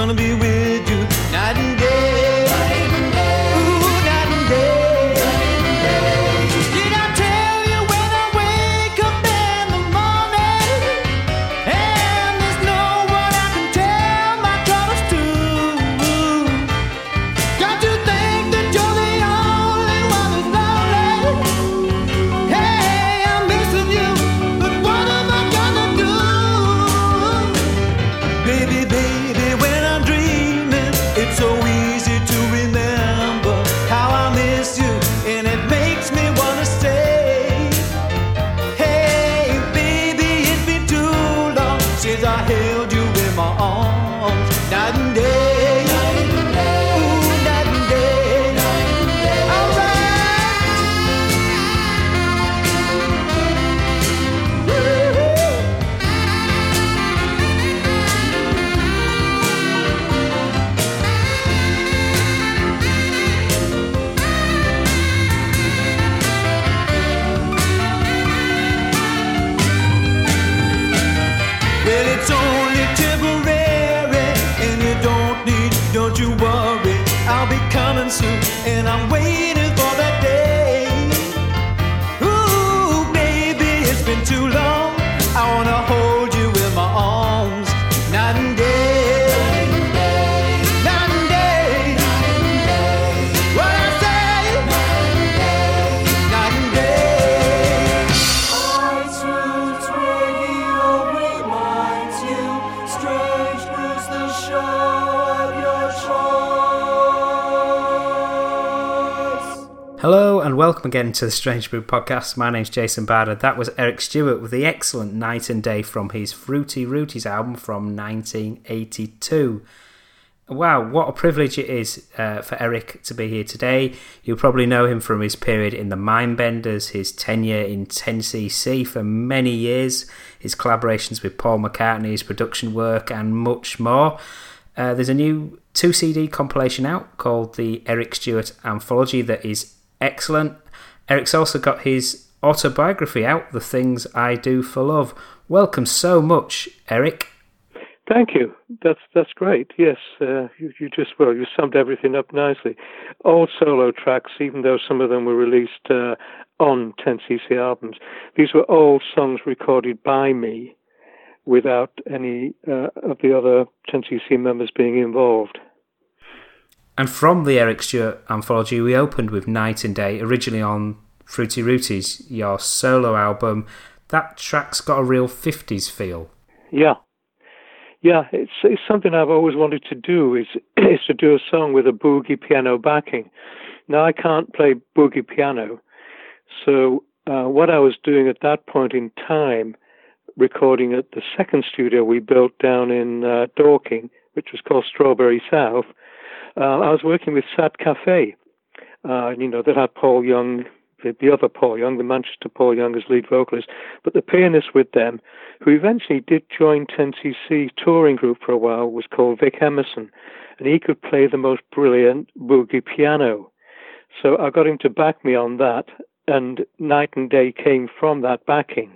gonna be with you night and day. Night and day. Ooh, night and day. Night and day. Did I tell you when I wake up in the morning? And there's no one I can tell my troubles to. Don't you think that you're the only one who's lonely? Hey, I'm missing you, but what am I gonna do? Baby, baby, when I'm dreaming, it's so easy to remember how I miss you, and it makes me wanna stay. Hey, baby, it's been too long since I held you in my arms, night and day. Ooh, night and day. All right. Woo-hoo. Well, it's only temporary, and you don't you worry, I'll be coming soon, and I'm waiting for that day. Ooh, baby, it's been too long, I wanna hold you in my arms, night and day. Night and day. What I say? Night and day. Ice Radio reminds you, Strange Brews the show of your choice. Hello and welcome again to the Strange Brew Podcast. My name's Jason Bader. That was Eric Stewart with the excellent Night and Day from his Fruity Rooties album from 1982. Wow, what a privilege it is for Eric to be here today. You'll probably know him from his period in the Mindbenders, his tenure in 10CC for many years, his collaborations with Paul McCartney, his production work, and much more. There's a new 2-CD compilation out called the Eric Stewart Anthology that is excellent. Eric's also got his autobiography out, The Things I Do for Love. Welcome so much, Eric. Thank you. That's great. Yes, you summed everything up nicely. All solo tracks, even though some of them were released on 10cc albums, these were all songs recorded by me without any of the other 10cc members being involved. And from the Eric Stewart Anthology, we opened with Night and Day, originally on Fruity Rooties, your solo album. That track's got a real 50s feel. Yeah. Yeah, it's something I've always wanted to do, is to do a song with a boogie piano backing. Now, I can't play boogie piano, so what I was doing at that point in time, recording at the second studio we built down in Dorking, which was called Strawberry South, I was working with Sat Cafe, that had Paul Young, the other Paul Young, the Manchester Paul Young, as lead vocalist, but the pianist with them, who eventually did join 10cc touring group for a while, was called Vic Emerson, and he could play the most brilliant boogie piano. So I got him to back me on that, and Night and Day came from that backing.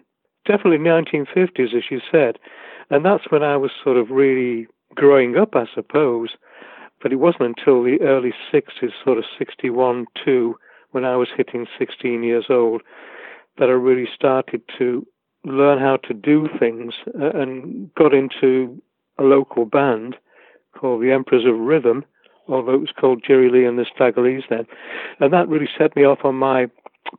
Definitely 1950s, as you said, and that's when I was sort of really growing up, I suppose, but it wasn't until the early 60s, sort of 61, 2, when I was hitting 16 years old, that I really started to learn how to do things and got into a local band called the Emperors of Rhythm, although it was called Jerry Lee and the Stagglees then. And that really set me off on my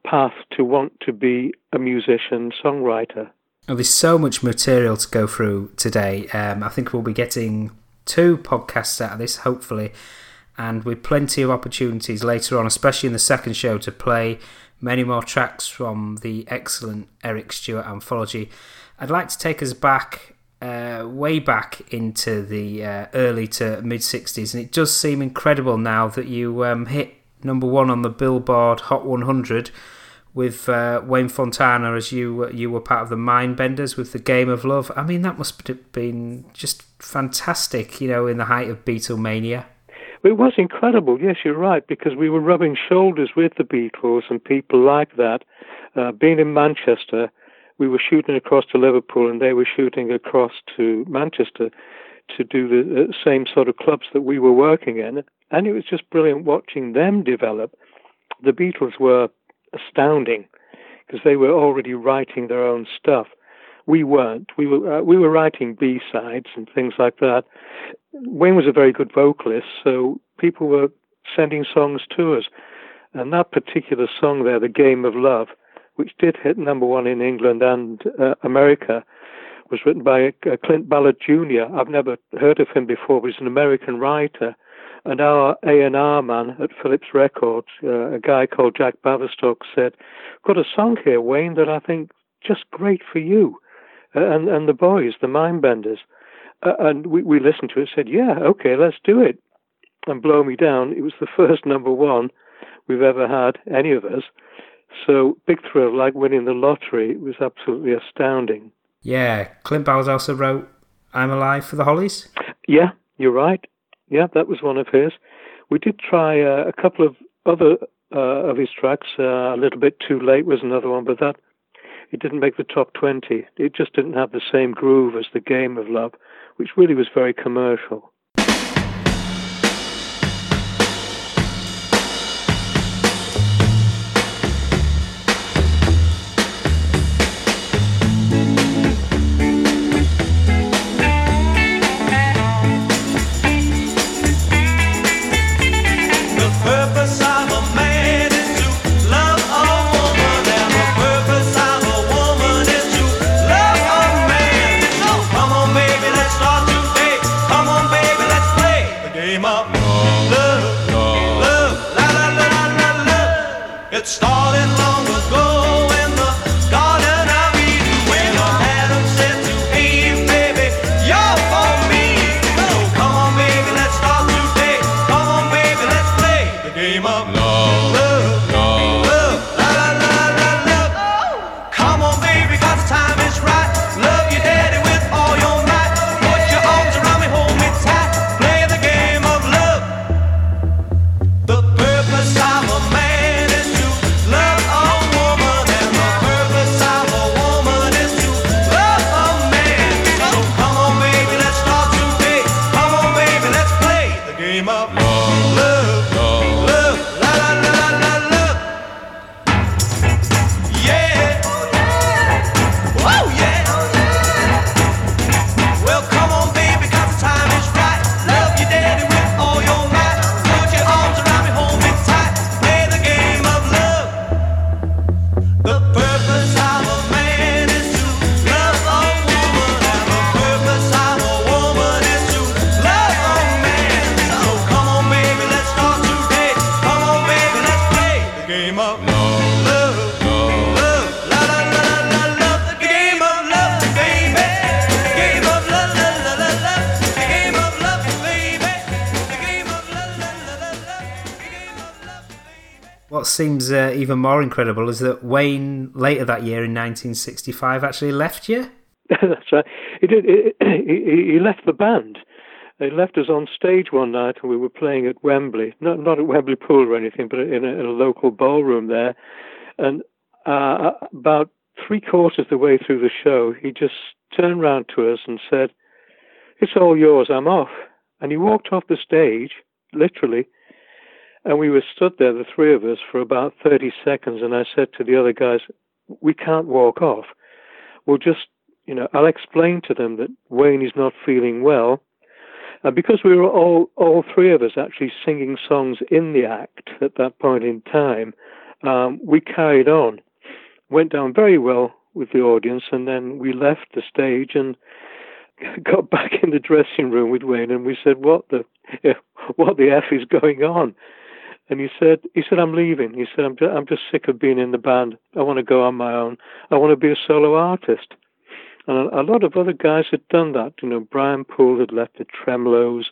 path to want to be a musician, songwriter. Well, there's so much material to go through today. I think we'll be getting 2 podcasts out of this, hopefully, and with plenty of opportunities later on, especially in the second show, to play many more tracks from the excellent Eric Stewart Anthology. I'd like to take us back, way back into the early to mid-60s, and it does seem incredible now that you hit number 1 on the Billboard Hot 100 with Wayne Fontana, as you were part of the Mindbenders with the Game of Love. I mean, that must have been just fantastic, in the height of Beatlemania. It was incredible, yes, you're right, because we were rubbing shoulders with the Beatles and people like that. Being in Manchester, we were shooting across to Liverpool and they were shooting across to Manchester to do the same sort of clubs that we were working in. And it was just brilliant watching them develop. The Beatles were astounding because they were already writing their own stuff. We weren't. We were writing B-sides and things like that. Wayne was a very good vocalist, so people were sending songs to us. And that particular song there, The Game of Love, which did hit number one in England and America, was written by Clint Ballard Jr. I've never heard of him before, but he's an American writer. And our A&R man at Philips Records, a guy called Jack Baverstock, said, "Got a song here, Wayne, that I think just great for you and the boys, the Mindbenders." And we listened to it, said, "Yeah, okay, let's do it." And Blow Me Down, it was the first number one we've ever had, any of us. So big thrill, like winning the lottery. It was absolutely astounding. Yeah, Clint Bowers also wrote I'm Alive for the Hollies. Yeah, you're right. Yeah, that was one of his. We did try a couple of other of his tracks. A Little Bit Too Late was another one, but that it didn't make the top 20. It just didn't have the same groove as The Game of Love, which really was very commercial. Seems even more incredible is that Wayne later that year in 1965 actually left you. That's right. He did. He left the band. He left us on stage one night, and we were playing at Wembley, not at Wembley Pool or anything, but in a local ballroom there. And about three quarters of the way through the show, he just turned round to us and said, "It's all yours. I'm off." And he walked off the stage, literally. And we were stood there, the three of us, for about 30 seconds. And I said to the other guys, "We can't walk off. We'll just, I'll explain to them that Wayne is not feeling well." And because we were all three of us actually singing songs in the act at that point in time, we carried on. Went down very well with the audience. And then we left the stage and got back in the dressing room with Wayne. And we said, what the F is going on? And he said, "I'm leaving." He said, I'm just sick of being in the band. I want to go on my own. I want to be a solo artist." And a lot of other guys had done that. Brian Poole had left the Tremolos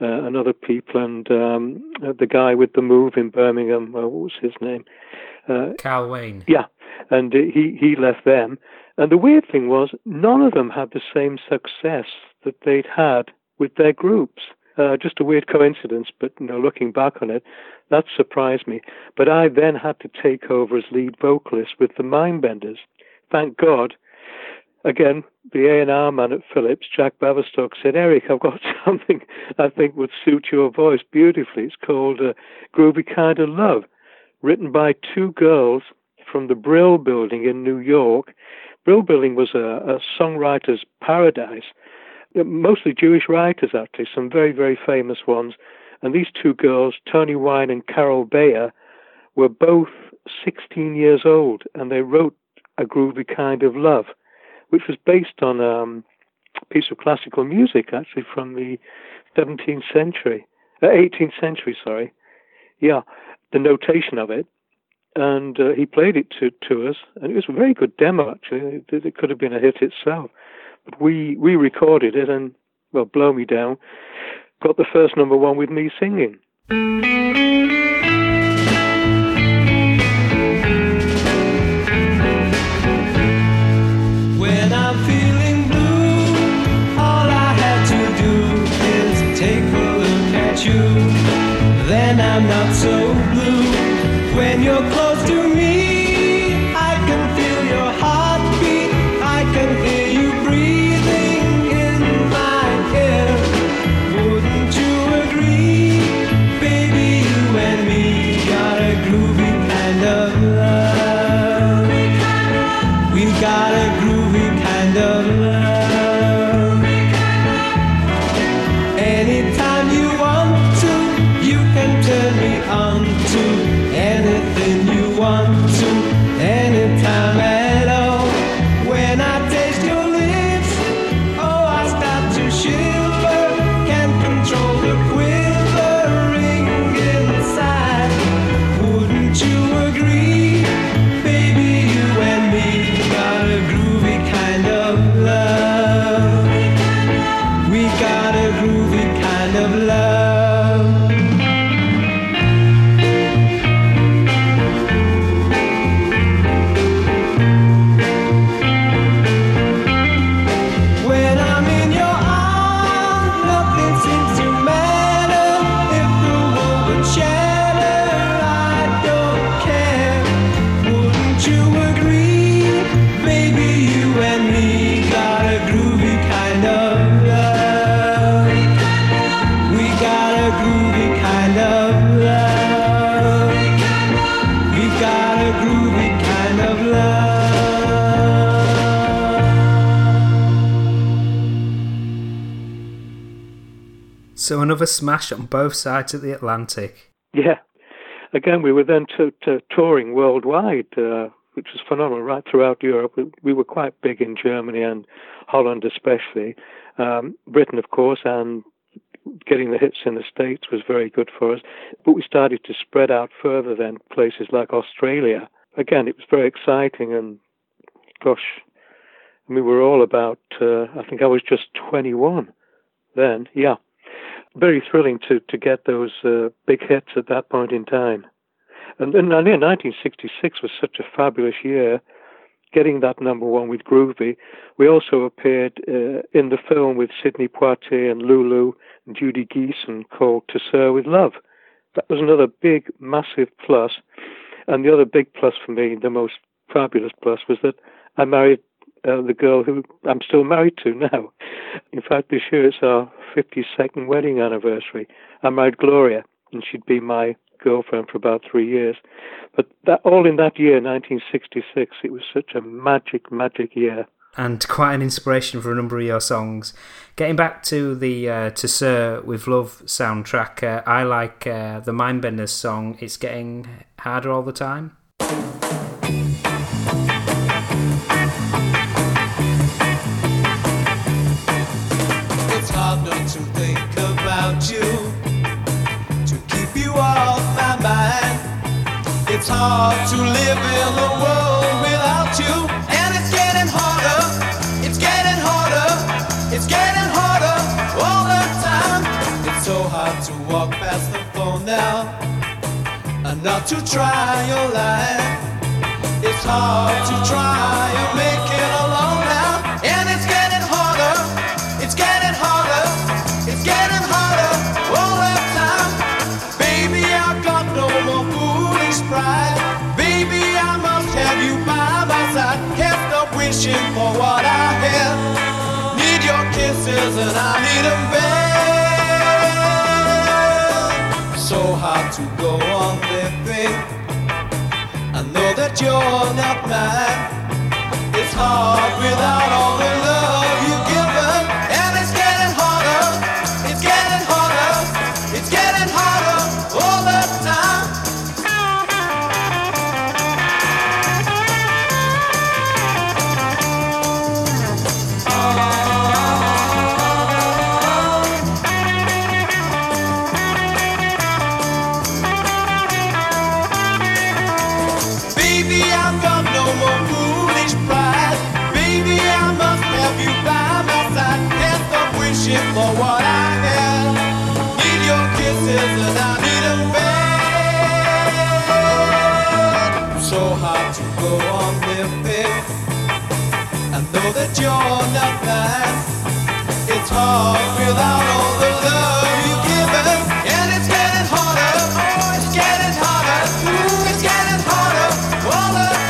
and other people. And the guy with the Move in Birmingham, what was his name? Cal Wayne. Yeah. And he left them. And the weird thing was, none of them had the same success that they'd had with their groups. Just a weird coincidence, but looking back on it, that surprised me. But I then had to take over as lead vocalist with the Mindbenders. Thank God, again, the A&R man at Philips, Jack Baverstock, said, "Eric, I've got something I think would suit your voice beautifully. It's called Groovy Kind of Love, written by two girls from the Brill Building in New York." Brill Building was a songwriter's paradise, mostly Jewish writers, actually, some very, very famous ones. And these two girls, Tony Wine and Carol Bayer, were both 16 years old, and they wrote A Groovy Kind of Love, which was based on a piece of classical music, actually, from the 18th century. Yeah, the notation of it. And he played it to us, and it was a very good demo, actually. It could have been a hit itself. But we recorded it and, well, Blow Me Down got the first number one with me singing. When I'm feeling blue, all I have to do is take a look at you. Then I'm not so blue when you're close. So another smash on both sides of the Atlantic. Yeah. Again, we were then touring worldwide, which was phenomenal, right throughout Europe. We were quite big in Germany and Holland especially. Britain, of course, and getting the hits in the States was very good for us. But we started to spread out further then, places like Australia. Again, it was very exciting and, gosh, we were all about, I think I was just 21 then, yeah. Very thrilling to get those big hits at that point in time. And then 1966 was such a fabulous year, getting that number one with Groovy. We also appeared in the film with Sidney Poitier and Lulu and Judy Geeson called To Sir With Love. That was another big, massive plus. And the other big plus for me, the most fabulous plus, was that I married the girl who I'm still married to now. In fact, this year it's our 52nd wedding anniversary. I married Gloria, and she'd been my girlfriend for about 3 years. But that all in that year, 1966, it was such a magic, magic year. And quite an inspiration for a number of your songs. Getting back to the To Sir With Love soundtrack, I like the Mindbenders song, It's Getting Harder All the Time. To think about you, to keep you off my mind. It's hard to live in the world without you, and it's getting harder, it's getting harder, it's getting harder all the time. It's so hard to walk past the phone now, and not to try your life. It's hard to try and make it alone now, and it's getting harder, it's getting harder. It's getting harder all the time. Baby, I've got no more foolish pride. Baby, I must have you by my side. Can't stop wishing for what I have. kisses and I need a bed. So hard to go on living. I know that you're not mine. It's hard without all the love you've given. And it's getting harder, it's getting harder, it's getting harder all the time. For what I am, need your kisses and I need a bed. So hard to go on living. I know that you're not mine. It's hard without all the love you've given, and it's getting harder. Oh, it's getting harder. Ooh, it's getting harder all the time.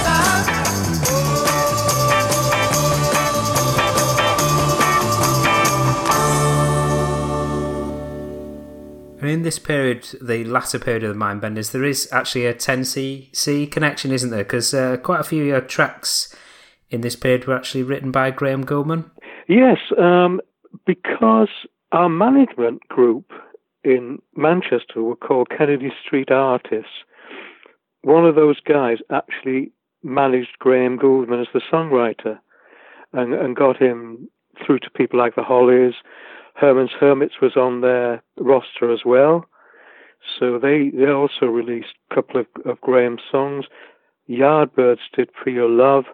And in this period, the latter period of the Mindbenders, there is actually a 10CC connection, isn't there? Because quite a few of your tracks in this period were actually written by Graham Gouldman. Yes, because our management group in Manchester were called Kennedy Street Artists. One of those guys actually managed Graham Gouldman as the songwriter and got him through to people like the Hollies. Herman's Hermits was on their roster as well. So they also released a couple of Graham's songs. Yardbirds did For Your Love.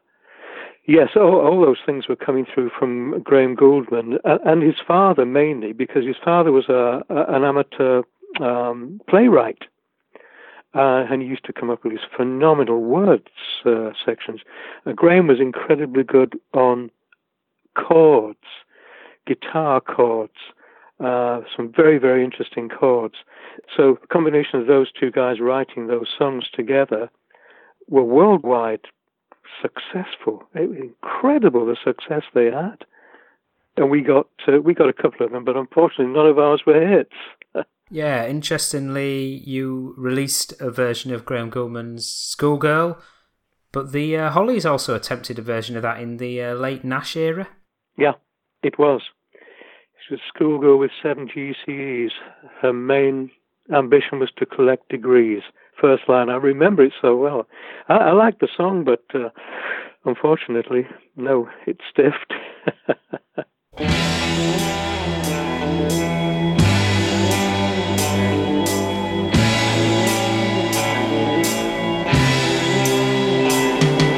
Yes, all those things were coming through from Graham Gouldman and his father mainly, because his father was an amateur playwright. And he used to come up with these phenomenal words sections. Graham was incredibly good on chords. Guitar chords, some very, very interesting chords. So the combination of those two guys writing those songs together were worldwide successful. It was incredible the success they had. And we got a couple of them, but unfortunately none of ours were hits. Yeah, interestingly, you released a version of Graham Gouldman's Schoolgirl, but the Hollies also attempted a version of that in the late Nash era. Yeah. It was. She was a schoolgirl with 7 GCEs. Her main ambition was to collect degrees. First line, I remember it so well. I liked the song, but unfortunately, no, it stiffed.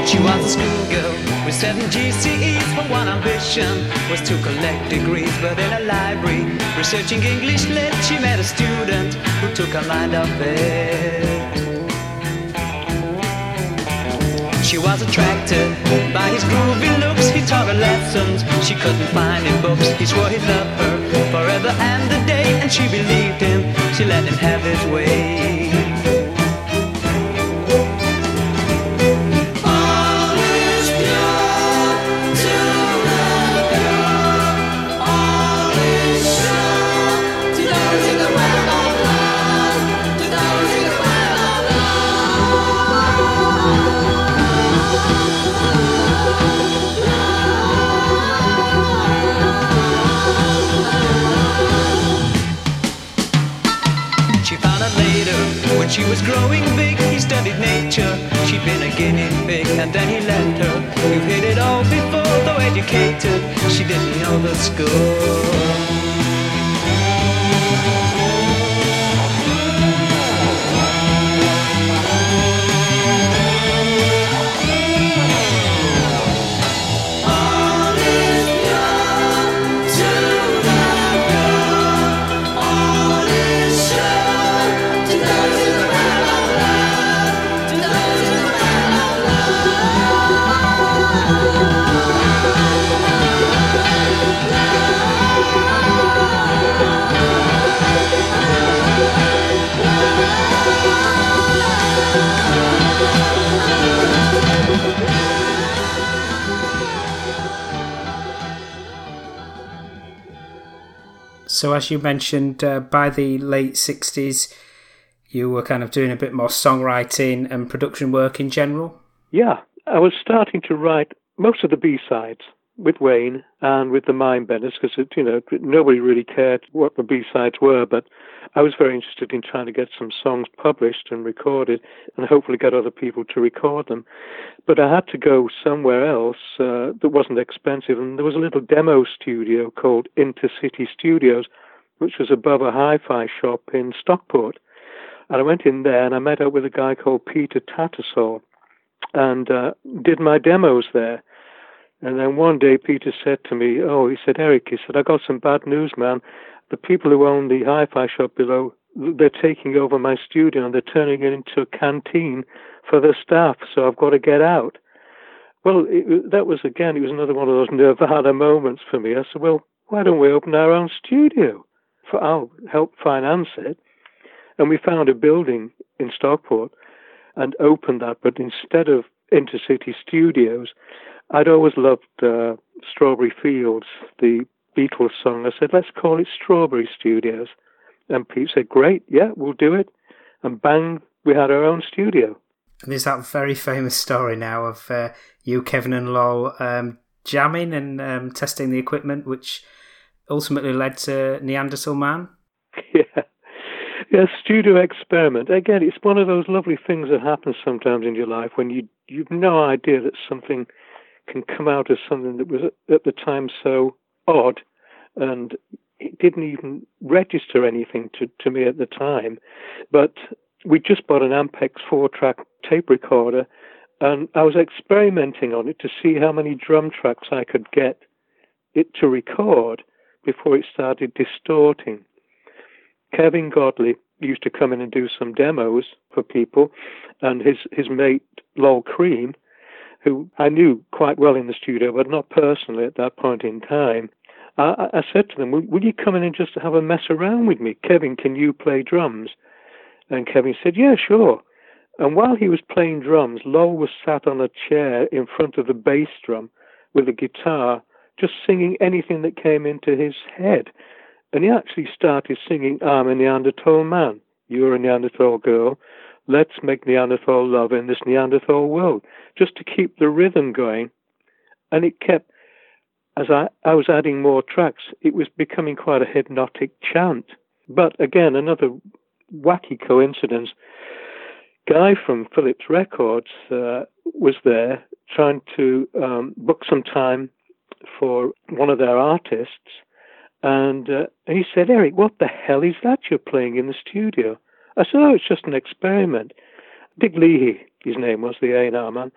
She was a schoolgirl. With 7 GCEs, but one ambition was to collect degrees. But in a library, researching English lit, she met a student who took her mind off it. She was attracted by his groovy looks. He taught her lessons she couldn't find in books. He swore he'd love her forever and a day, and she believed him. She let him have his way. When she was growing big, he studied nature. She'd been a guinea pig, and then he left her. You've hit it all before, though educated, she didn't know the score. So as you mentioned, by the late 60s, you were kind of doing a bit more songwriting and production work in general? Yeah, I was starting to write most of the B-sides with Wayne and with the Mindbenders, because, you know, nobody really cared what the B-sides were, but I was very interested in trying to get some songs published and recorded and hopefully get other people to record them. But I had to go somewhere else that wasn't expensive, and there was a little demo studio called 10CC Studios, which was above a hi-fi shop in Stockport. And I went in there and I met up with a guy called Peter Tattersall and did my demos there. And then one day Peter said to me, Eric, he said, I got some bad news, man. The people who own the hi-fi shop below, they're taking over my studio and they're turning it into a canteen for their staff, so I've got to get out. Well, it was another one of those Nirvana moments for me. I said, well, why don't we open our own studio? I'll help finance it. And we found a building in Stockport and opened that. But instead of 10CC Studios, I'd always loved Strawberry Fields, the Beatles song. I said, let's call it Strawberry Studios. And Pete said, great, yeah, we'll do it. And bang, we had our own studio. And there's that very famous story now of you, Kevin and Lol, jamming and testing the equipment, which ultimately led to Neanderthal Man. Yeah. Yes, studio experiment. Again, it's one of those lovely things that happens sometimes in your life when you've no idea that something can come out as something that was at the time so odd, and it didn't even register anything to me at the time. But we just bought an Ampex 4-track tape recorder, and I was experimenting on it to see how many drum tracks I could get it to record before it started distorting. Kevin Godley used to come in and do some demos for people, and his mate, Lol Creme, who I knew quite well in the studio, but not personally at that point in time, I said to them, will you come in and just have a mess around with me? Kevin, can you play drums? And Kevin said, yeah, sure. And while he was playing drums, Lol was sat on a chair in front of the bass drum with a guitar, just singing anything that came into his head. And he actually started singing, I'm a Neanderthal man, you're a Neanderthal girl, let's make Neanderthal love in this Neanderthal world, just to keep the rhythm going. And it kept, as I was adding more tracks, it was becoming quite a hypnotic chant. But again, another wacky coincidence. Guy from Philips Records was there trying to book some time for one of their artists. And he said, Eric, what the hell is that you're playing in the studio? I said, oh, it's just an experiment. Dick Leahy, his name was, the A&R man.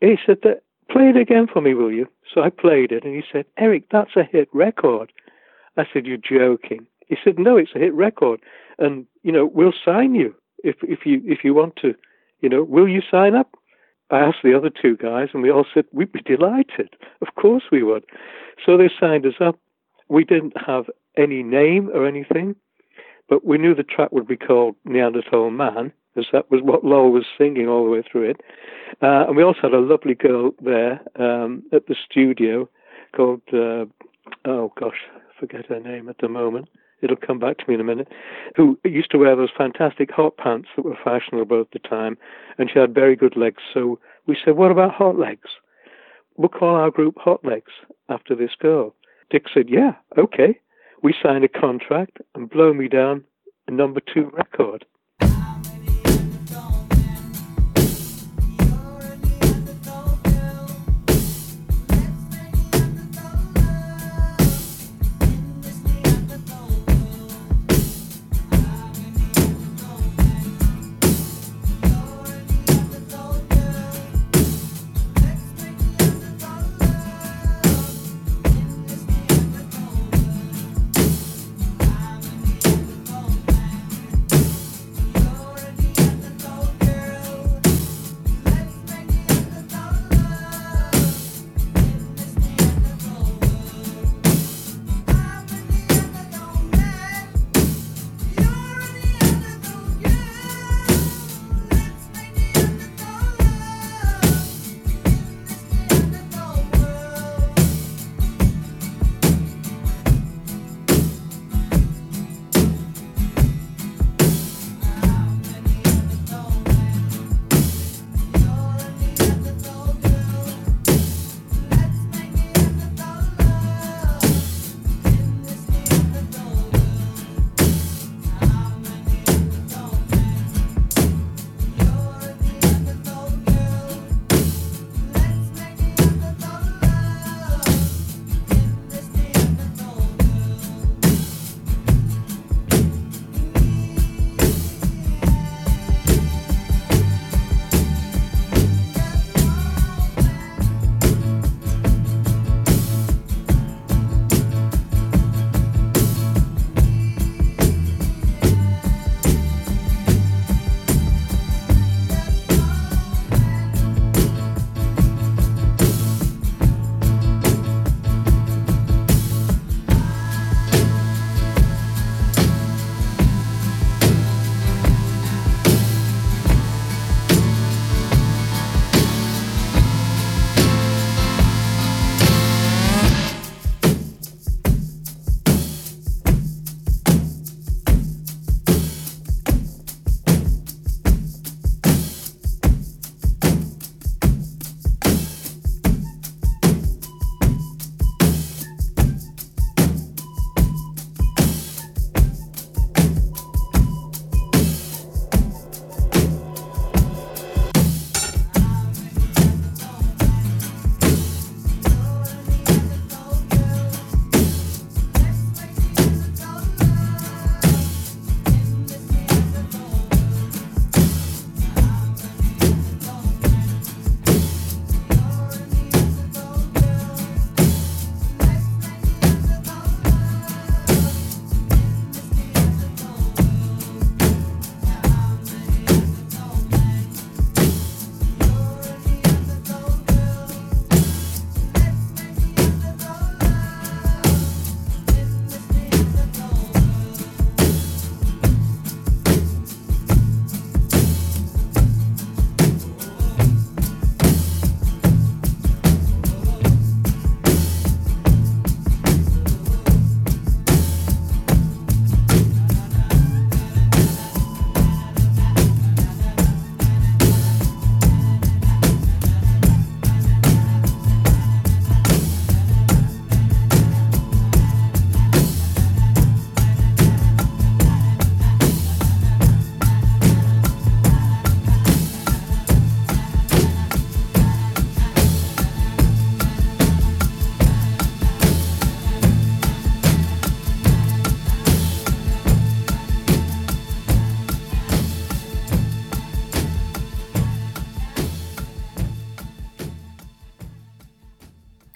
He said, play it again for me, will you? So I played it, and he said, Eric, that's a hit record. I said, you're joking. He said, no, it's a hit record. And, you know, we'll sign you if you want to. You know, will you sign up? I asked the other two guys, and we all said, we'd be delighted. Of course we would. So they signed us up. We didn't have any name or anything, but we knew the track would be called Neanderthal Man, because that was what Lol was singing all the way through it. And we also had a lovely girl there at the studio called, I forget her name at the moment. It'll come back to me in a minute, who used to wear those fantastic hot pants that were fashionable at the time, and she had very good legs. So we said, what about Hot Legs? We'll call our group Hot Legs after this girl. Dick said, yeah, okay. We signed a contract and blow me down a number 2 record.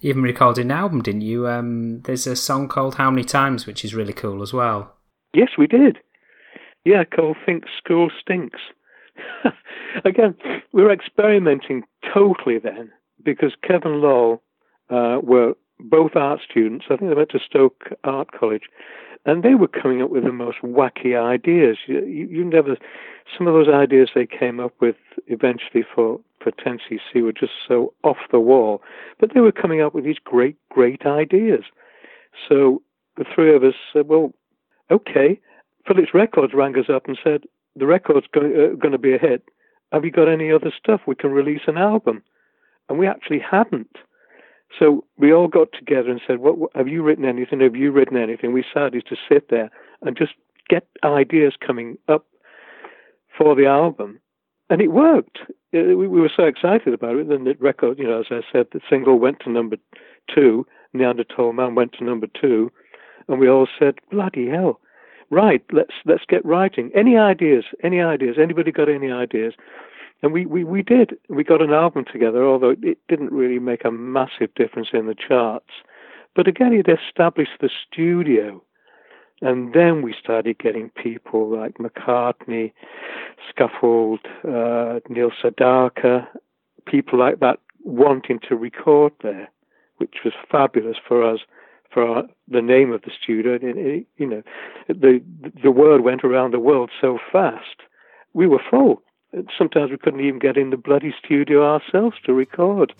You even recorded an album, didn't you? There's a song called How Many Times, which is really cool as well. Yes, we did. Yeah, Cole thinks school stinks. Again, we were experimenting totally then, because Kevin and Lol were both art students. I think they went to Stoke Art College, and they were coming up with the most wacky ideas. You never... Some of those ideas they came up with eventually for 10cc were just so off the wall, but they were coming up with these great, great ideas. So the three of us said, well, okay. Philips Records rang us up and said, the record's going to be a hit. Have you got any other stuff? We can release an album. And we actually hadn't. So we all got together and said, "What have you written anything? Have you written anything?" We started to sit there and just get ideas coming up for the album. And it worked. We were so excited about it. Then the record, as I said, the single went to number 2, Neanderthal Man went to number 2, and we all said, bloody hell. Right, let's get writing. Any ideas? Anybody got any ideas? And we did. We got an album together, although it didn't really make a massive difference in the charts. But again, it established the studio. And then we started getting people like McCartney, Scaffold, Neil Sedaka, people like that wanting to record there, which was fabulous for us, the name of the studio. The word went around the world so fast. We were full. Sometimes we couldn't even get in the bloody studio ourselves to record.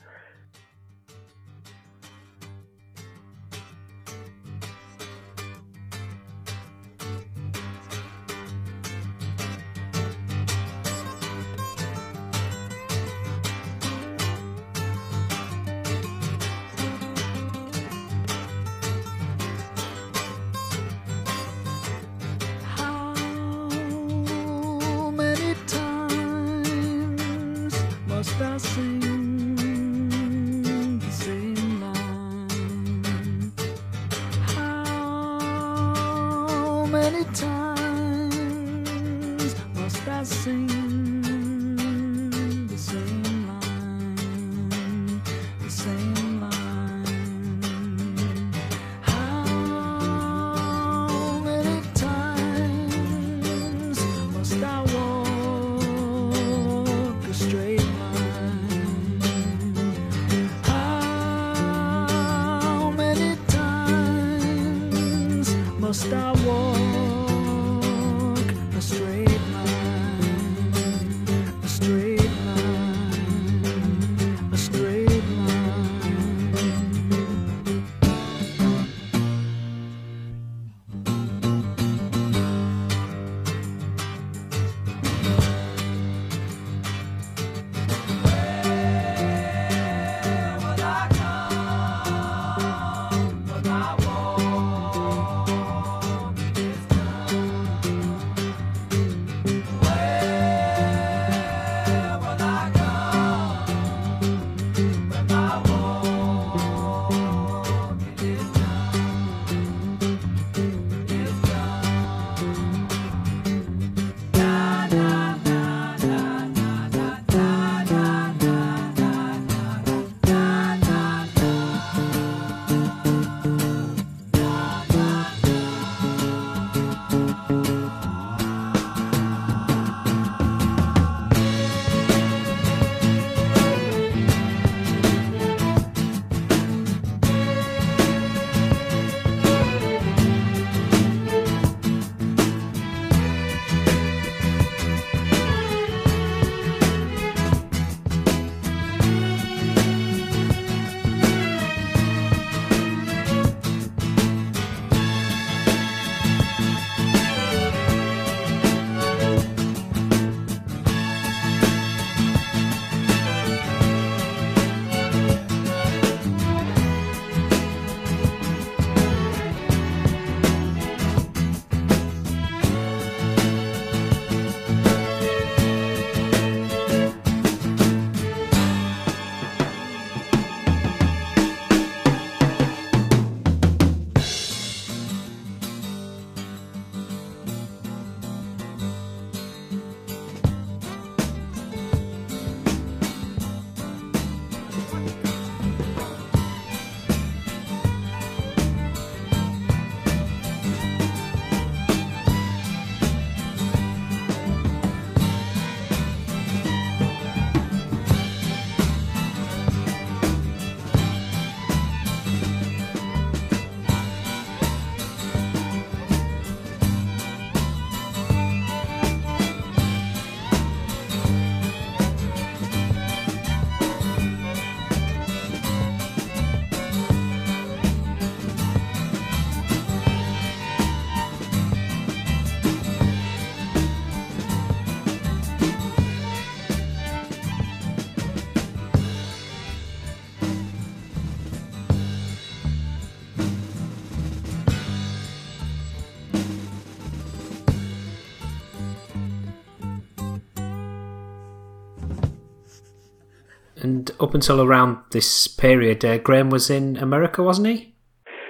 And up until around this period, Graham was in America, wasn't he?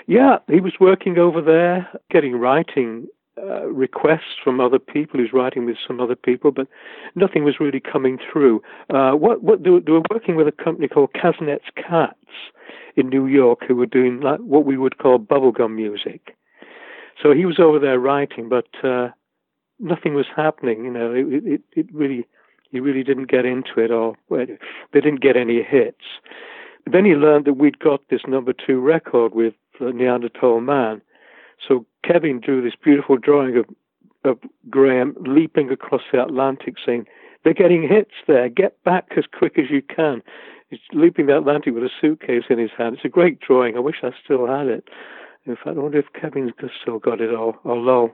Yeah, he was working over there, getting writing requests from other people. He was writing with some other people, but nothing was really coming through. They were working with a company called Kaznet's Cats in New York, who were doing like what we would call bubblegum music. So he was over there writing, but nothing was happening. You know, he really didn't get into it, or well, they didn't get any hits. Then he learned that we'd got this number 2 record with Neanderthal Man. So Kevin drew this beautiful drawing of Graham leaping across the Atlantic, saying, "They're getting hits there. Get back as quick as you can." He's leaping the Atlantic with a suitcase in his hand. It's a great drawing. I wish I still had it. In fact, I wonder if Kevin's still got it, or Lol.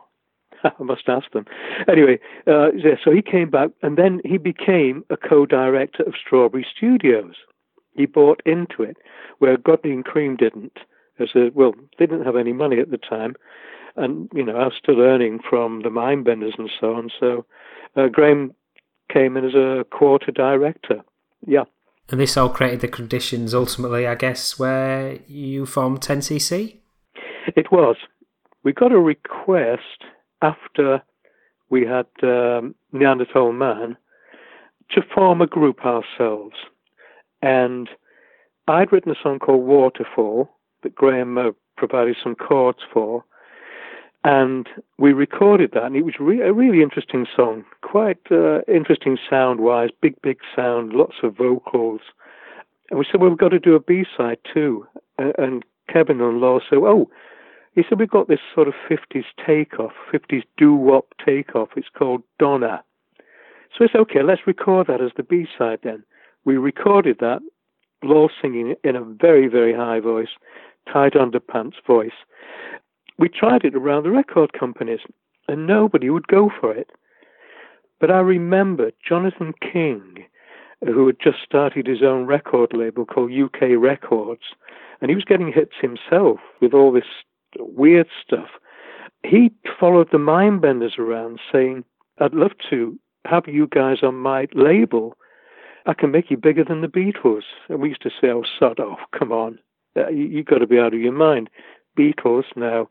I must ask them. Anyway, so he came back, and then he became a co-director of Strawberry Studios. He bought into it, where Godley and Creme didn't. They didn't have any money at the time, and you know I was still earning from the Mindbenders and so on. So Graham came in as a quarter director. Yeah, and this all created the conditions ultimately, I guess, where you formed 10CC. It was. We got a request after we had Neanderthal Man to form a group ourselves, and I'd written a song called Waterfall that Graham provided some chords for, and we recorded that, and it was a really interesting song, quite interesting sound-wise, big sound, lots of vocals. And we said, well, we've got to do a B-side too, and Kevin and Lol said, oh, he said, we've got this sort of 50s takeoff, 50s doo-wop takeoff, it's called Donna. So it's okay, let's record that as the B-side then. We recorded that, Lol singing in a very, very high voice, tight underpants voice. We tried it around the record companies and nobody would go for it. But I remember Jonathan King, who had just started his own record label called UK Records, and he was getting hits himself with all this weird stuff. He followed the Mindbenders around saying, I'd love to have you guys on my label. I can make you bigger than the Beatles. And we used to say, oh, sod off, come on. You've got to be out of your mind. Beatles now.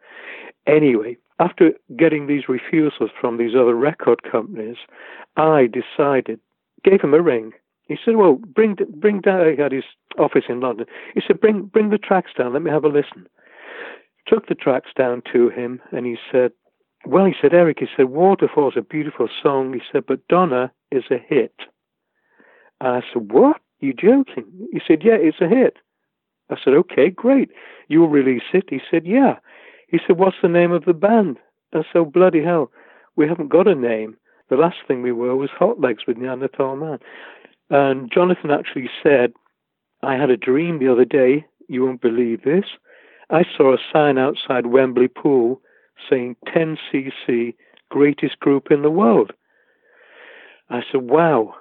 Anyway, after getting these refusals from these other record companies, I decided, gave him a ring. He said, well, bring down, he had his office in London. He said, bring the tracks down, let me have a listen. Took the tracks down to him, and he said, well, he said, Eric, he said, Waterfall's a beautiful song. He said, but Donna is a hit. And I said, what? You joking? He said, yeah, it's a hit. I said, okay, great. You'll release it? He said, yeah. He said, what's the name of the band? I said, bloody hell, we haven't got a name. The last thing we were was Hot Legs with Neanderthal Man. And Jonathan actually said, I had a dream the other day, you won't believe this. I saw a sign outside Wembley Pool saying 10CC, greatest group in the world. I said, wow.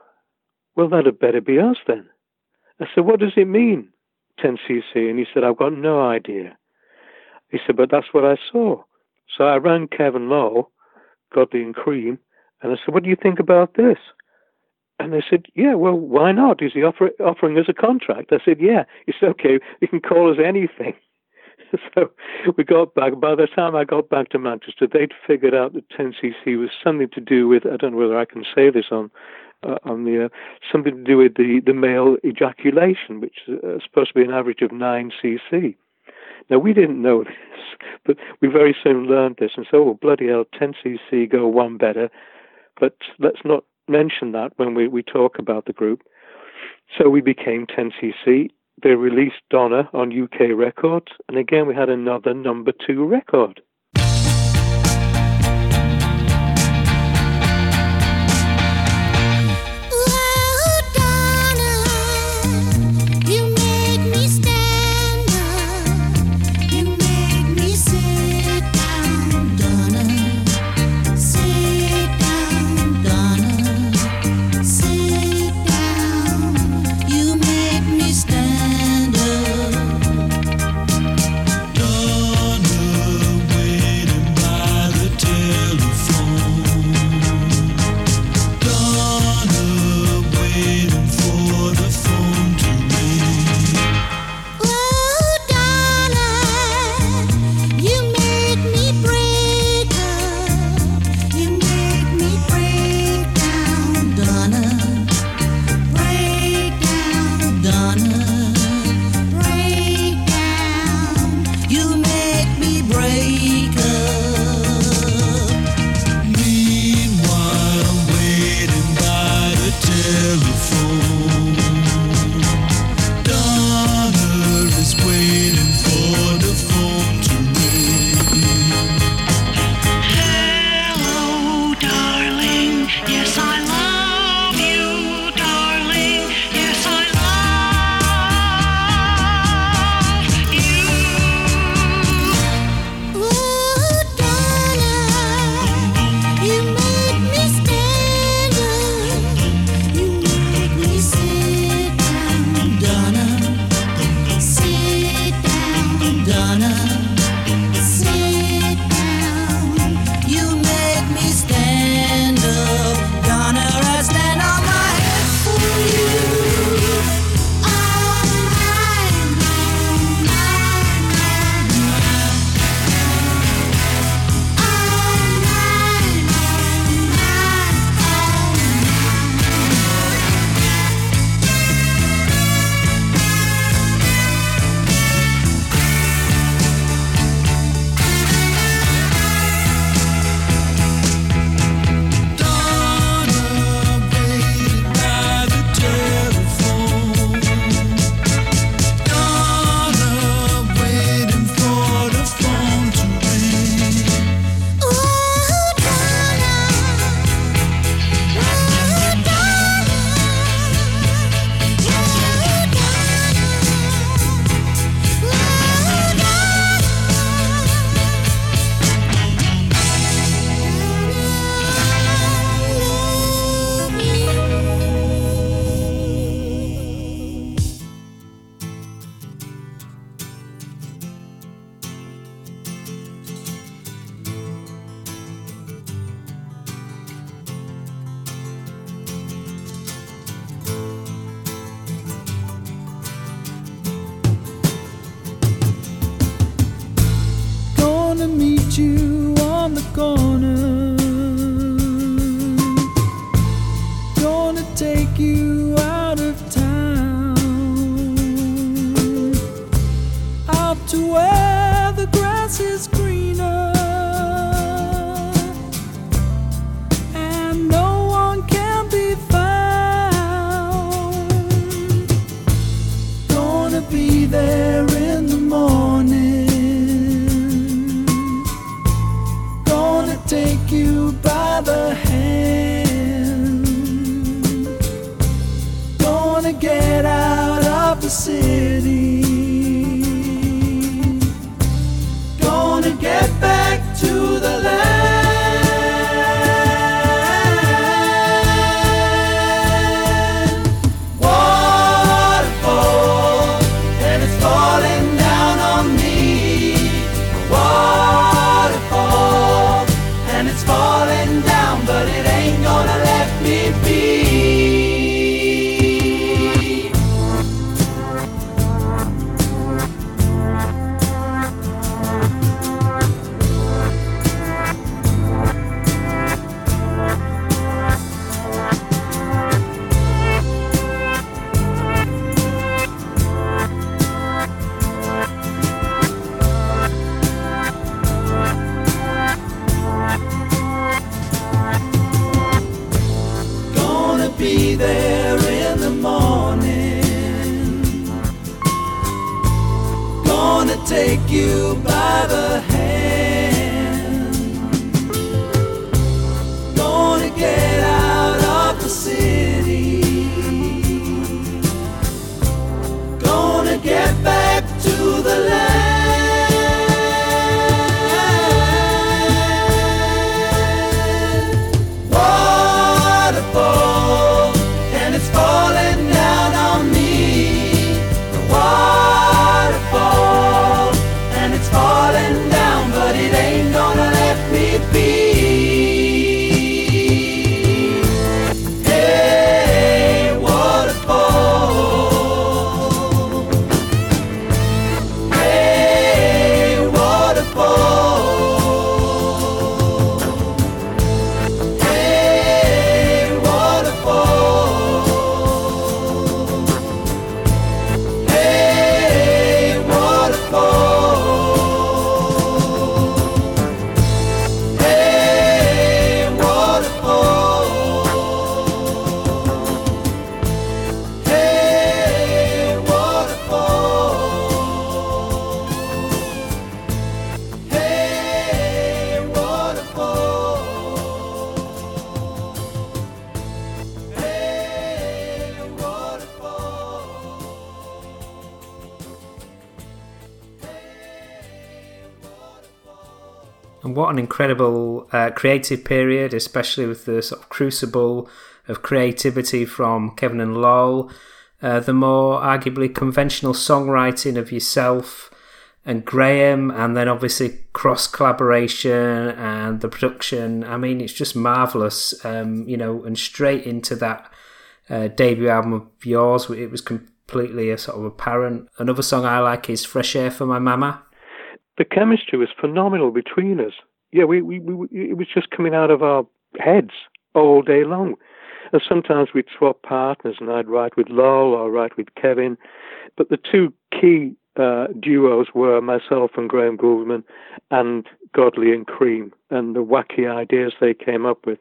Well, that had better be us then. I said, what does it mean, 10cc? And he said, I've got no idea. He said, but that's what I saw. So I rang Kevin Lol, Godley and Creme, and I said, what do you think about this? And they said, yeah, well, why not? Is he offering us a contract? I said, yeah. He said, okay, you can call us anything. So we got back. By the time I got back to Manchester, they'd figured out that 10cc was something to do with, I don't know whether I can say this on the something to do with the male ejaculation, which is supposed to be an average of 9 cc. Now, we didn't know this, but we very soon learned this and said, oh, bloody hell, 10cc, go one better. But let's not mention that when we talk about the group. So we became 10cc. They released Donna on UK Records, and again we had another number 2 record. left you on the corner. Gonna take you out of town, out to where the grass is greener and no one can be found. Gonna be there in the morning, gonna take you by the hand, get out of the city, gonna get back to the land. Waterfall, and it's falling down on me. Waterfall, and it's falling down, but it ain't gonna let me be. Take you by the hand, gonna get out of the city, gonna get back to the land. Waterfall, and it's falling down on me. Waterfall, falling down, but it ain't gonna let me be. Hey, waterfall. Hey, waterfall. Hey, waterfall. Hey, waterfall. What an incredible creative period, especially with the sort of crucible of creativity from Kevin and Lol, the more arguably conventional songwriting of yourself and Graham, and then obviously cross-collaboration and the production. I mean, it's just marvellous, you know, and straight into that debut album of yours, it was completely a sort of apparent. Another song I like is Fresh Air for My Mama. The chemistry was phenomenal between us. Yeah, we it was just coming out of our heads all day long. And sometimes we'd swap partners, and I'd write with Lol or write with Kevin. But the two key duos were myself and Graham Gouldman, and Godley and Creme, and the wacky ideas they came up with.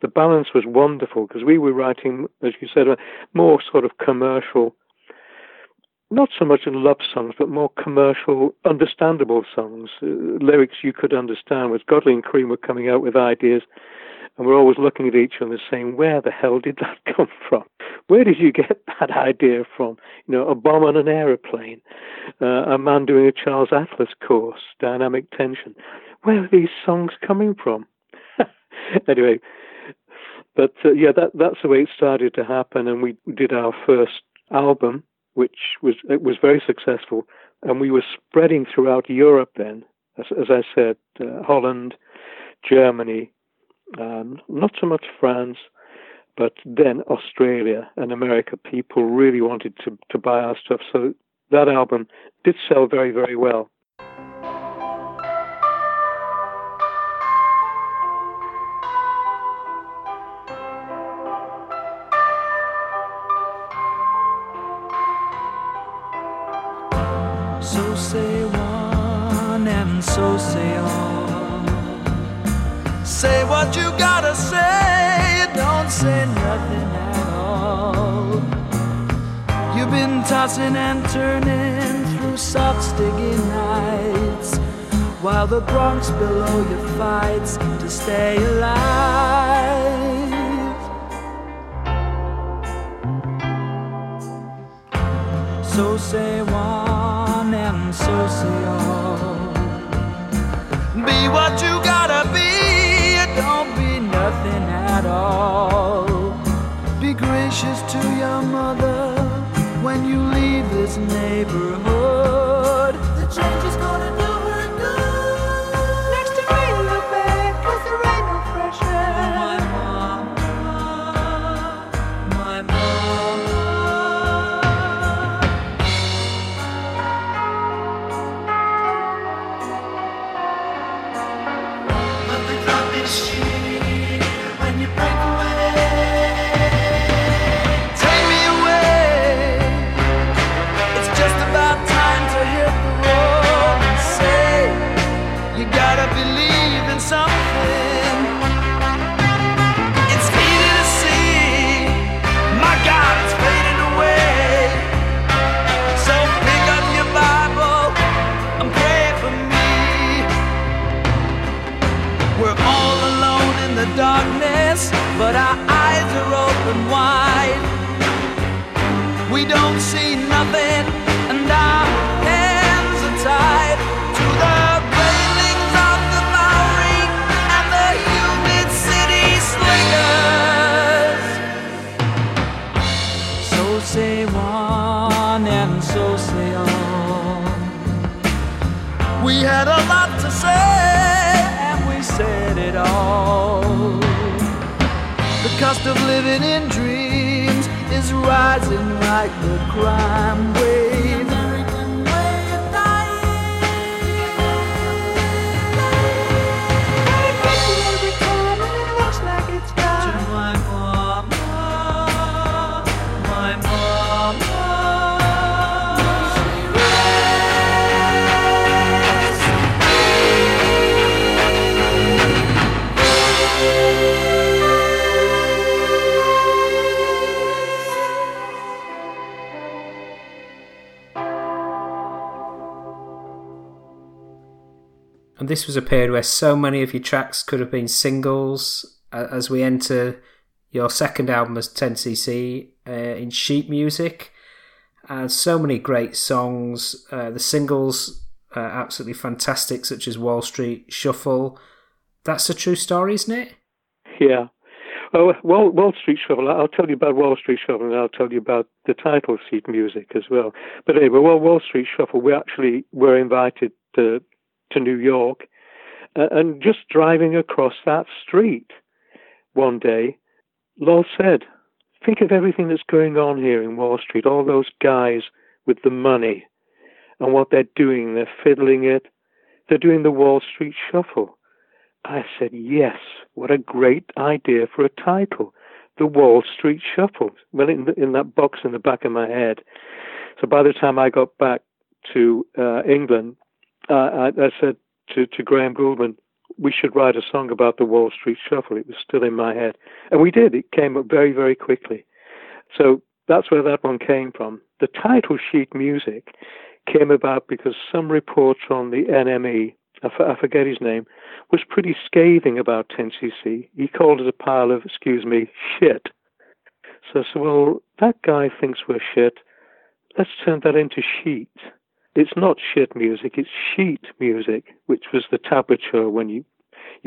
The balance was wonderful because we were writing, as you said, more sort of commercial, not so much in love songs, but more commercial, understandable songs, lyrics you could understand. Was Godley and Creme were coming out with ideas, and we're always looking at each other saying, where the hell did that come from? Where did you get that idea from? You know, a bomb on an aeroplane, a man doing a Charles Atlas course, dynamic tension. Where are these songs coming from? Anyway, but yeah, that's the way it started to happen, and we did our first album, which was very successful, and we were spreading throughout Europe then, as I said, Holland, Germany, not so much France, but then Australia and America. People really wanted to buy our stuff, so that album did sell very, very well. Say what you gotta say, don't say nothing at all. You've been tossing and turning through soft, sticky nights, while the Bronx below you fights to stay alive. So say one and so say all. Be what you gotta be, don't be nothing at all. Be gracious to your mother when you leave this neighborhood. The change is gonna do her good. Next to rain look back, cause there ain't no fresh air. My mama, my mama. Darkness, but our eyes are open wide. We don't see nothing, and our hands are tied to the railings of the Bowery and the humid city slingers. So say one and so say all. We had a lot to say, and we said it all. The cost of living in dreams is rising like the crime wave. The American way of dying. Gotta get to every time and it looks like it's gone. To my mama, my mama. And this was a period where so many of your tracks could have been singles. As we enter your second album as 10cc in sheet music, and so many great songs. The singles are absolutely fantastic, such as Wall Street Shuffle. That's a true story, isn't it? Yeah. Oh, Wall Street Shuffle. I'll tell you about Wall Street Shuffle, and I'll tell you about the title sheet music as well. But anyway, Wall Street Shuffle. We actually were invited to New York, and just driving across that street one day, Lol said, think of everything that's going on here in Wall Street, all those guys with the money and what they're doing, they're fiddling it, they're doing the Wall Street Shuffle. I said, yes, what a great idea for a title, the Wall Street Shuffle. Well, in that box in the back of my head. So by the time I got back to England, I said to Graham Gouldman, we should write a song about the Wall Street Shuffle. It was still in my head. And we did. It came up very, very quickly. So that's where that one came from. The title sheet music came about because some reports on the NME, I forget his name, was pretty scathing about 10cc. He called it a pile of, excuse me, shit. So I said, well, that guy thinks we're shit. Let's turn that into sheet. It's not shit music, it's sheet music, which was the tablature when you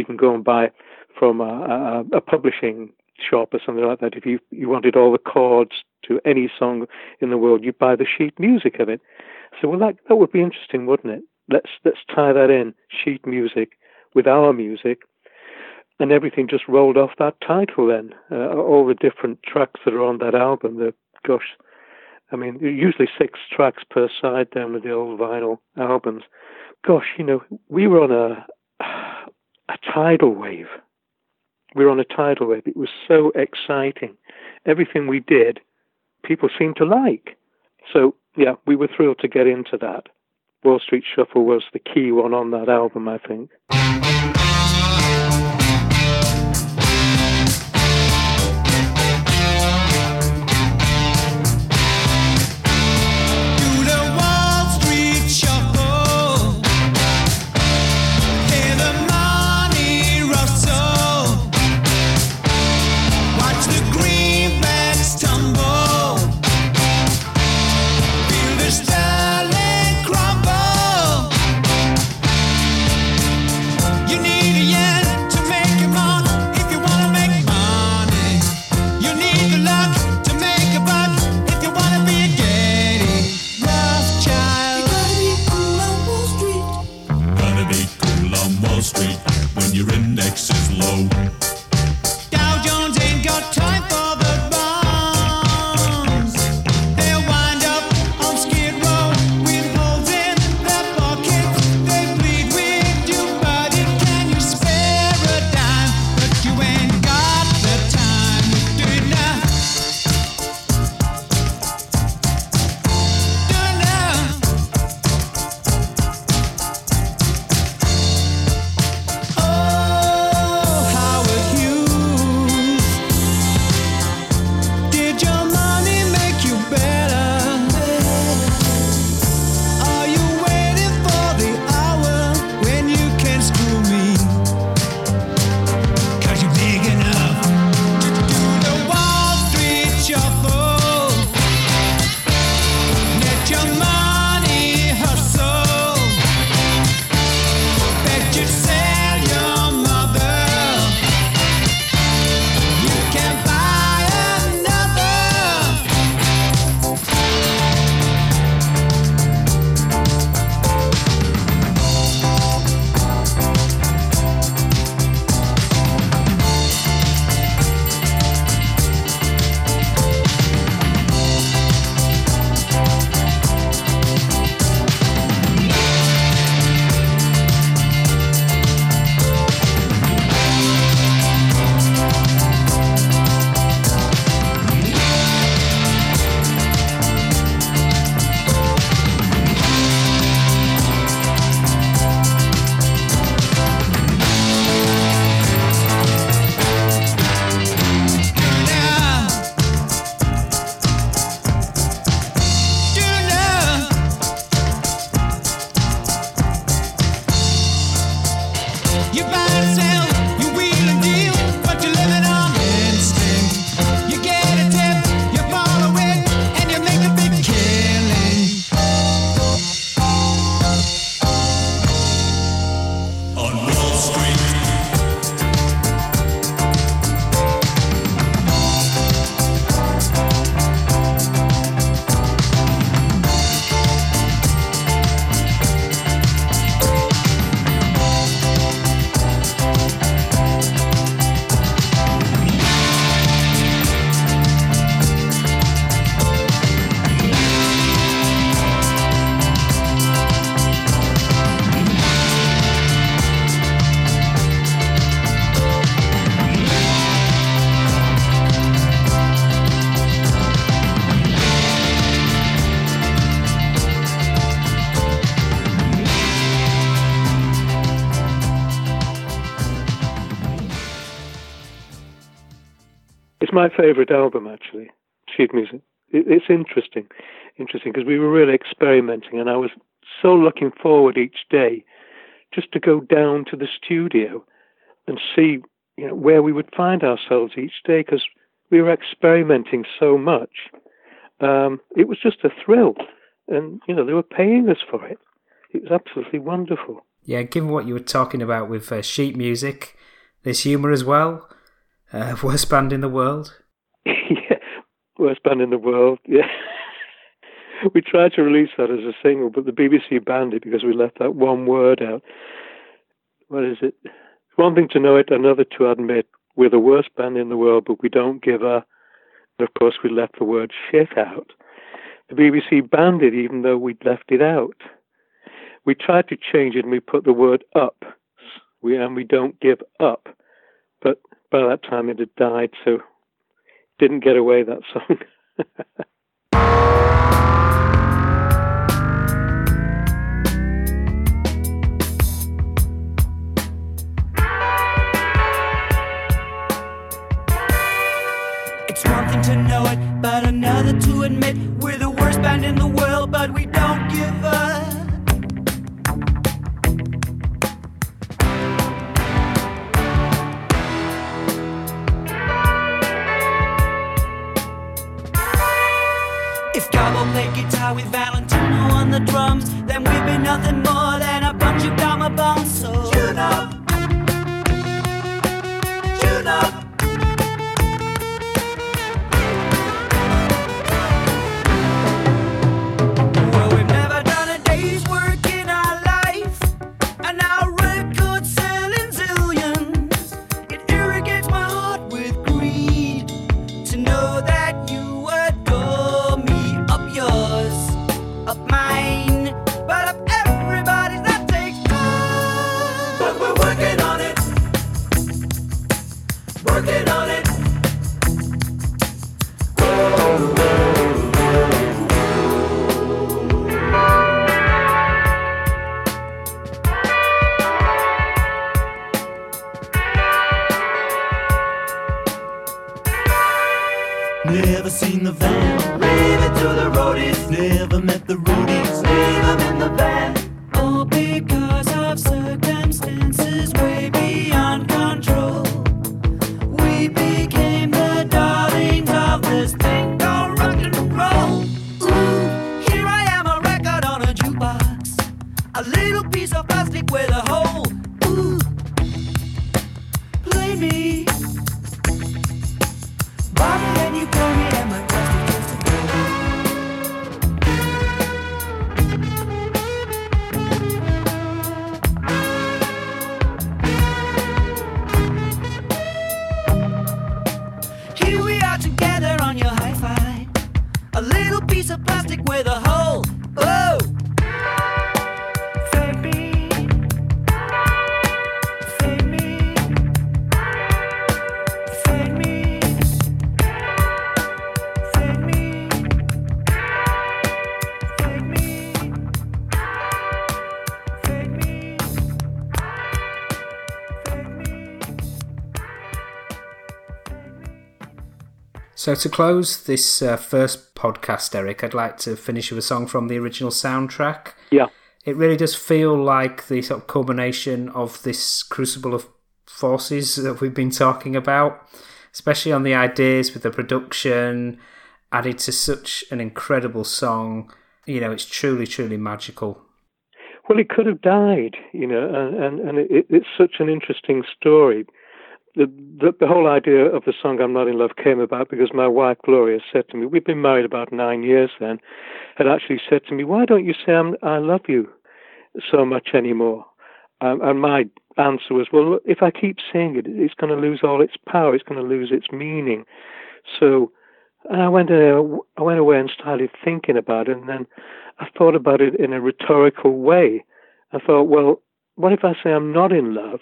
can go and buy from a publishing shop or something like that. If you wanted all the chords to any song in the world, you buy the sheet music of it. So, well, that would be interesting, wouldn't it? Let's tie that in, sheet music, with our music. And everything just rolled off that title then. All the different tracks that are on that album, usually 6 tracks per side then with the old vinyl albums. Gosh, we were on a tidal wave. We were on a tidal wave. It was so exciting. Everything we did, people seemed to like. So, yeah, we were thrilled to get into that. Wall Street Shuffle was the key one on that album, I think. when your index is low. Dow Jones ain't got time for the bombs. They'll wind up on Skid Row with holes in their pockets. They plead with you, buddy, can you spare a dime? But you ain't got the time to do it now. Do it now. Oh, Howard Hughes, did your money make you better? Are you waiting for the hour when you can screw me? Cause you're big enough to do the Wall Street Shuffle. Let your money hustle. Bet you'd sell your mother. You can buy another. You buy and sell, you wheel and deal, but you're living on instinct. You get a tip, you follow it, and you make a big killing. On Wall Street. It's my favourite album, actually, sheet music. It's interesting, because we were really experimenting, and I was so looking forward each day just to go down to the studio and see, you know, where we would find ourselves each day, because we were experimenting so much. It was just a thrill, and, you know, they were paying us for it. It was absolutely wonderful. Yeah, given what you were talking about with sheet music, there's humour as well. Worst band in the world? Yeah, worst band in the world, yeah. We tried to release that as a single, but the BBC banned it because we left that one word out. What is it? One thing to know it, another to admit. We're the worst band in the world, but we don't give a... And of course, we left the word shit out. The BBC banned it, even though we'd left it out. We tried to change it, and we put the word up. We don't give up. But... by that time it had died, so didn't get away that song. It's one thing to know it, but another to admit. We're the worst band in the world, but we don't give up. If Gabo played guitar with Valentino on the drums, then we'd be nothing more than a bunch of gamma bones. So tune up, well, we've never done a day's work in our life, and our record selling's illegal. working on it. Never seen the van, leave it to the roadies. Never met the roadies, leave them in the van. All because of circumstances way beyond control. We became the darlings of this thing called rock and roll. Ooh, here I am, a record on a jukebox, a little piece of plastic with a hole. Ooh, play me. Bobby and you call me and my plastic kiss to go. Here we are together on your hi-fi, a little piece of plastic with a hole. Whoa! So to close this first podcast, Eric, I'd like to finish with a song from the original soundtrack. Yeah. It really does feel like the sort of culmination of this crucible of forces that we've been talking about, especially on the ideas with the production added to such an incredible song. You know, it's truly, truly magical. Well, it could have died, you know, and it's such an interesting story. The whole idea of the song I'm Not In Love came about because my wife, Gloria, said to me, we'd been married about 9 years then, had actually said to me, why don't you say I love you so much anymore? And my answer was, well, if I keep saying it, it's going to lose all its power, it's going to lose its meaning. So and I went away and started thinking about it, and then I thought about it in a rhetorical way. I thought, well, what if I say I'm not in love?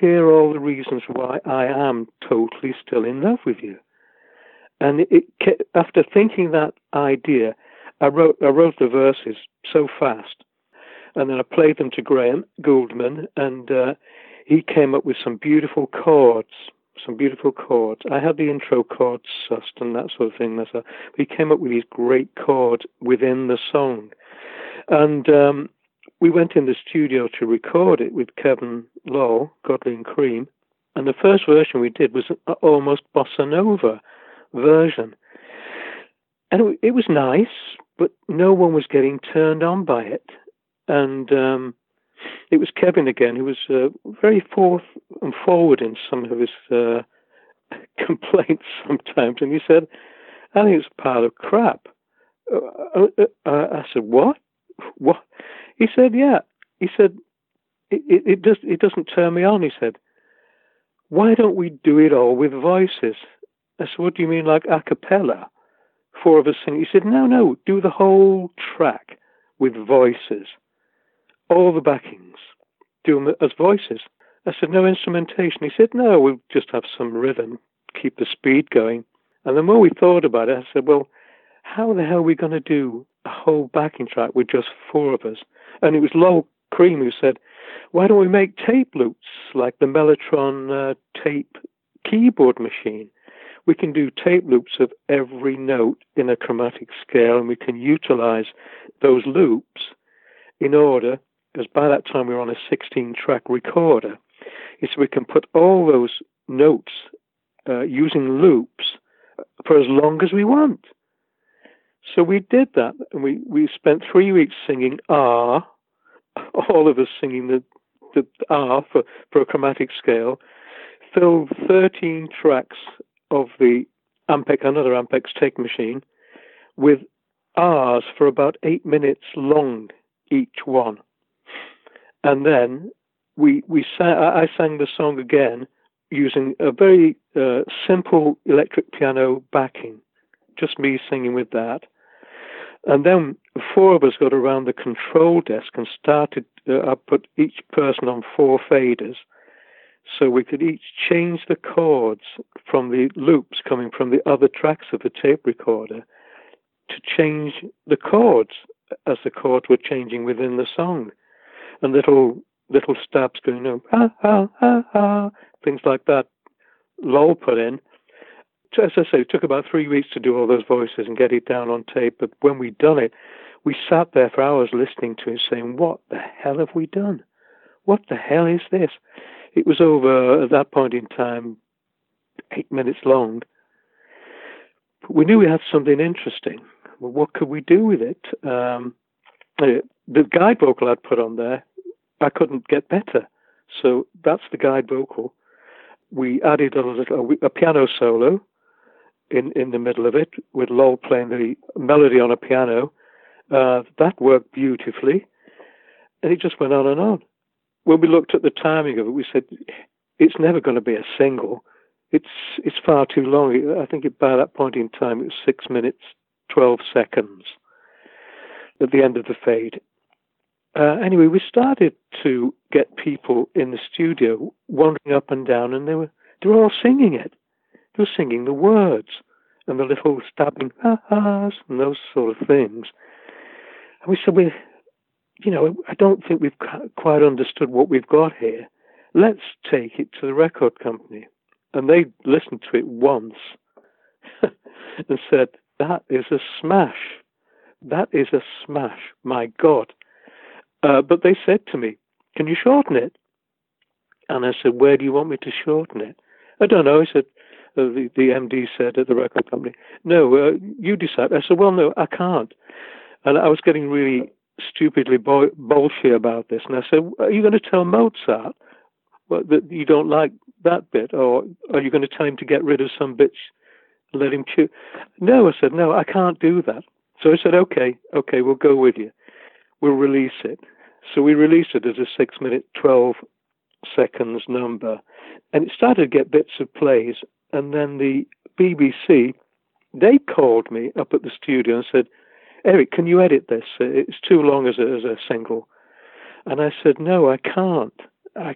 Here are all the reasons why I am totally still in love with you. And after thinking that idea, I wrote the verses so fast, and then I played them to Graham Gouldman, and he came up with some beautiful chords. I had the intro chords sussed and that sort of thing. But he came up with these great chords within the song, and we went in the studio to record it with Kevin Godley and Cream, and the first version we did was an almost bossa nova version. And it was nice, but no one was getting turned on by it. And it was Kevin again, who was very forth and forward in some of his complaints sometimes. And he said, I think it's a pile of crap. I said, What? He said, yeah. He said, it doesn't turn me on. He said, why don't we do it all with voices? I said, what do you mean, like a cappella? 4 of us singing. He said, no, do the whole track with voices. All the backings. Do them as voices. I said, no instrumentation. He said, no, we'll just have some rhythm. Keep the speed going. And the more we thought about it, I said, well, how the hell are we going to do a whole backing track with just 4 of us? And it was Lol Creme who said, why don't we make tape loops like the Mellotron tape keyboard machine? We can do tape loops of every note in a chromatic scale, and we can utilize those loops in order, because by that time we were on a 16-track recorder. So we can put all those notes using loops for as long as we want. So we did that, and we spent 3 weeks singing R, all of us singing the R for a chromatic scale, filled 13 tracks of the another Ampex tape machine with R's for about 8 minutes long each one. And then I sang the song again using a very simple electric piano backing, just me singing with that. And then 4 of us got around the control desk and started, I put each person on 4 faders, So we could each change the chords from the loops coming from the other tracks of the tape recorder to change the chords as the chords were changing within the song. And little stabs going, ah, ah, ah, ah, things like that, Lol put in. As I say, it took about 3 weeks to do all those voices and get it down on tape. But when we'd done it, we sat there for hours listening to it saying, what the hell have we done? What the hell is this? It was over, at that point in time, 8 minutes long. But we knew we had something interesting. Well, what could we do with it? The guide vocal I'd put on there, I couldn't get better. So that's the guide vocal. We added a piano solo in the middle of it, with Lol playing the melody on a piano. That worked beautifully. And it just went on and on. When we looked at the timing of it, we said, it's never going to be a single. It's far too long. I think by that point in time, it was 6 minutes, 12 seconds at the end of the fade. Anyway, we started to get people in the studio wandering up and down, and they were all singing it. They were singing the words and the little stabbing ha-has and those sort of things. And we said, I don't think we've quite understood what we've got here. Let's take it to the record company. And they listened to it once and said, that is a smash. That is a smash. My God. But they said to me, can you shorten it? And I said, where do you want me to shorten it? I don't know. I said, the MD said at the record company, no, you decide. I said, well, no, I can't. And I was getting really stupidly bolshy about this. And I said, are you going to tell Mozart that you don't like that bit? Or are you going to tell him to get rid of some bits, let him chew? No, I said, no, I can't do that. So I said, okay, we'll go with you. We'll release it. So we released it as a 6 minute, 12 seconds number. And it started to get bits of plays. And then the BBC, they called me up at the studio and said, Eric, can you edit this? It's too long as a single. And I said, no, I can't. I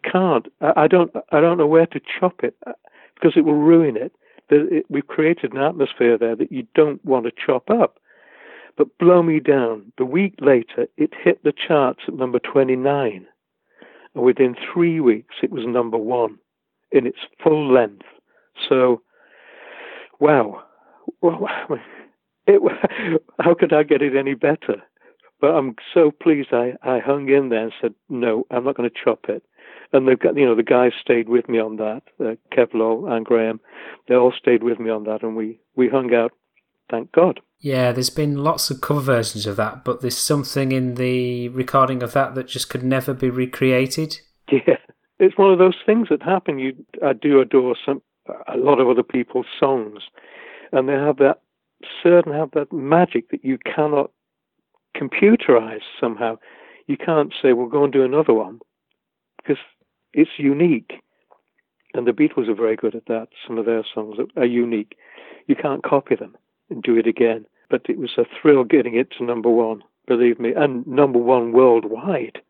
don't know where to chop it because it will ruin it. We've created an atmosphere there that you don't want to chop up. But blow me down. The week later, it hit the charts at number 29. And within 3 weeks, it was number one in its full length. So, wow. How could I get it any better? But I'm so pleased I hung in there and said, no, I'm not going to chop it. And the guys stayed with me on that, Kev, Lol and Graham. They all stayed with me on that, and we hung out, thank God. Yeah, there's been lots of cover versions of that, but there's something in the recording of that just could never be recreated. Yeah, it's one of those things that happen. I do adore a lot of other people's songs, and they have that magic that you cannot computerize somehow. You can't say, well, go and do another one, because it's unique. And the Beatles are very good at that. Some of their songs are unique. You can't copy them and do it again. But it was a thrill getting it to number one, believe me, and number one worldwide.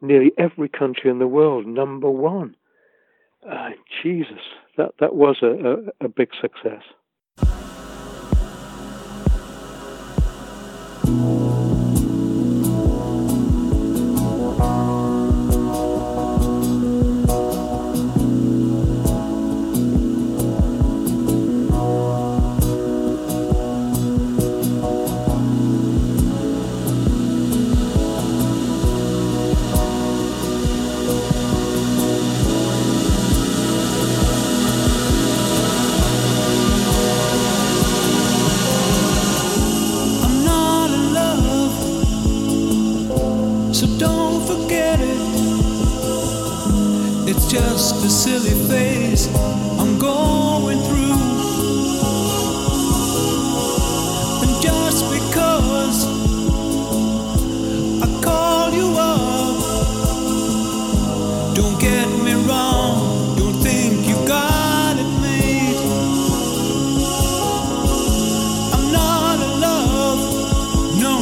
Nearly every country in the world, number one. Jesus, that was a big success. Just a silly phase I'm going through, and just because I call you up, don't get me wrong, don't think you got it made. I'm not in love, no.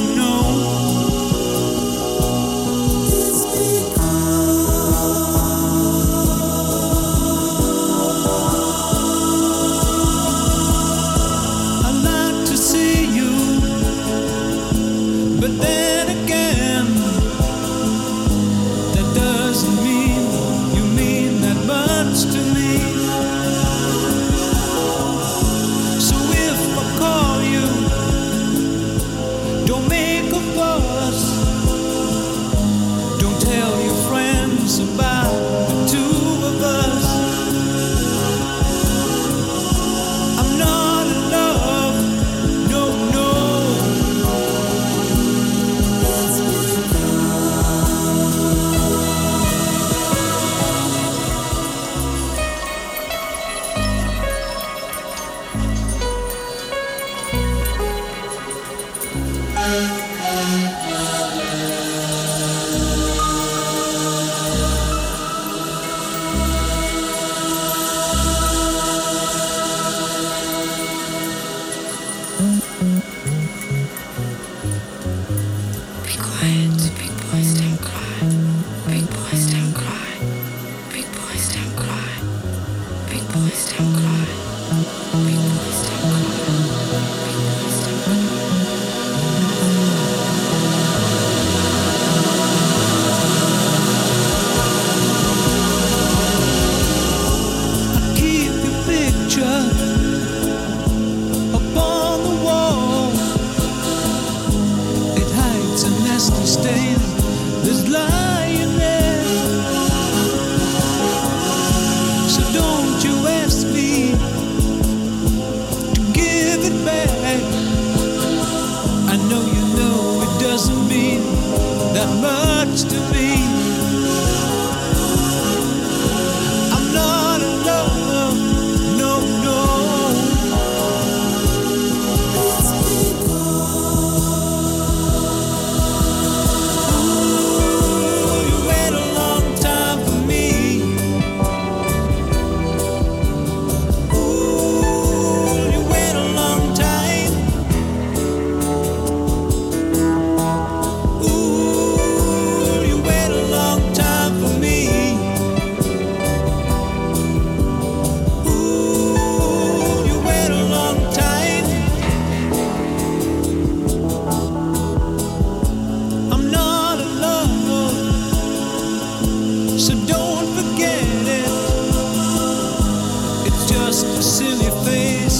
Just a silly face.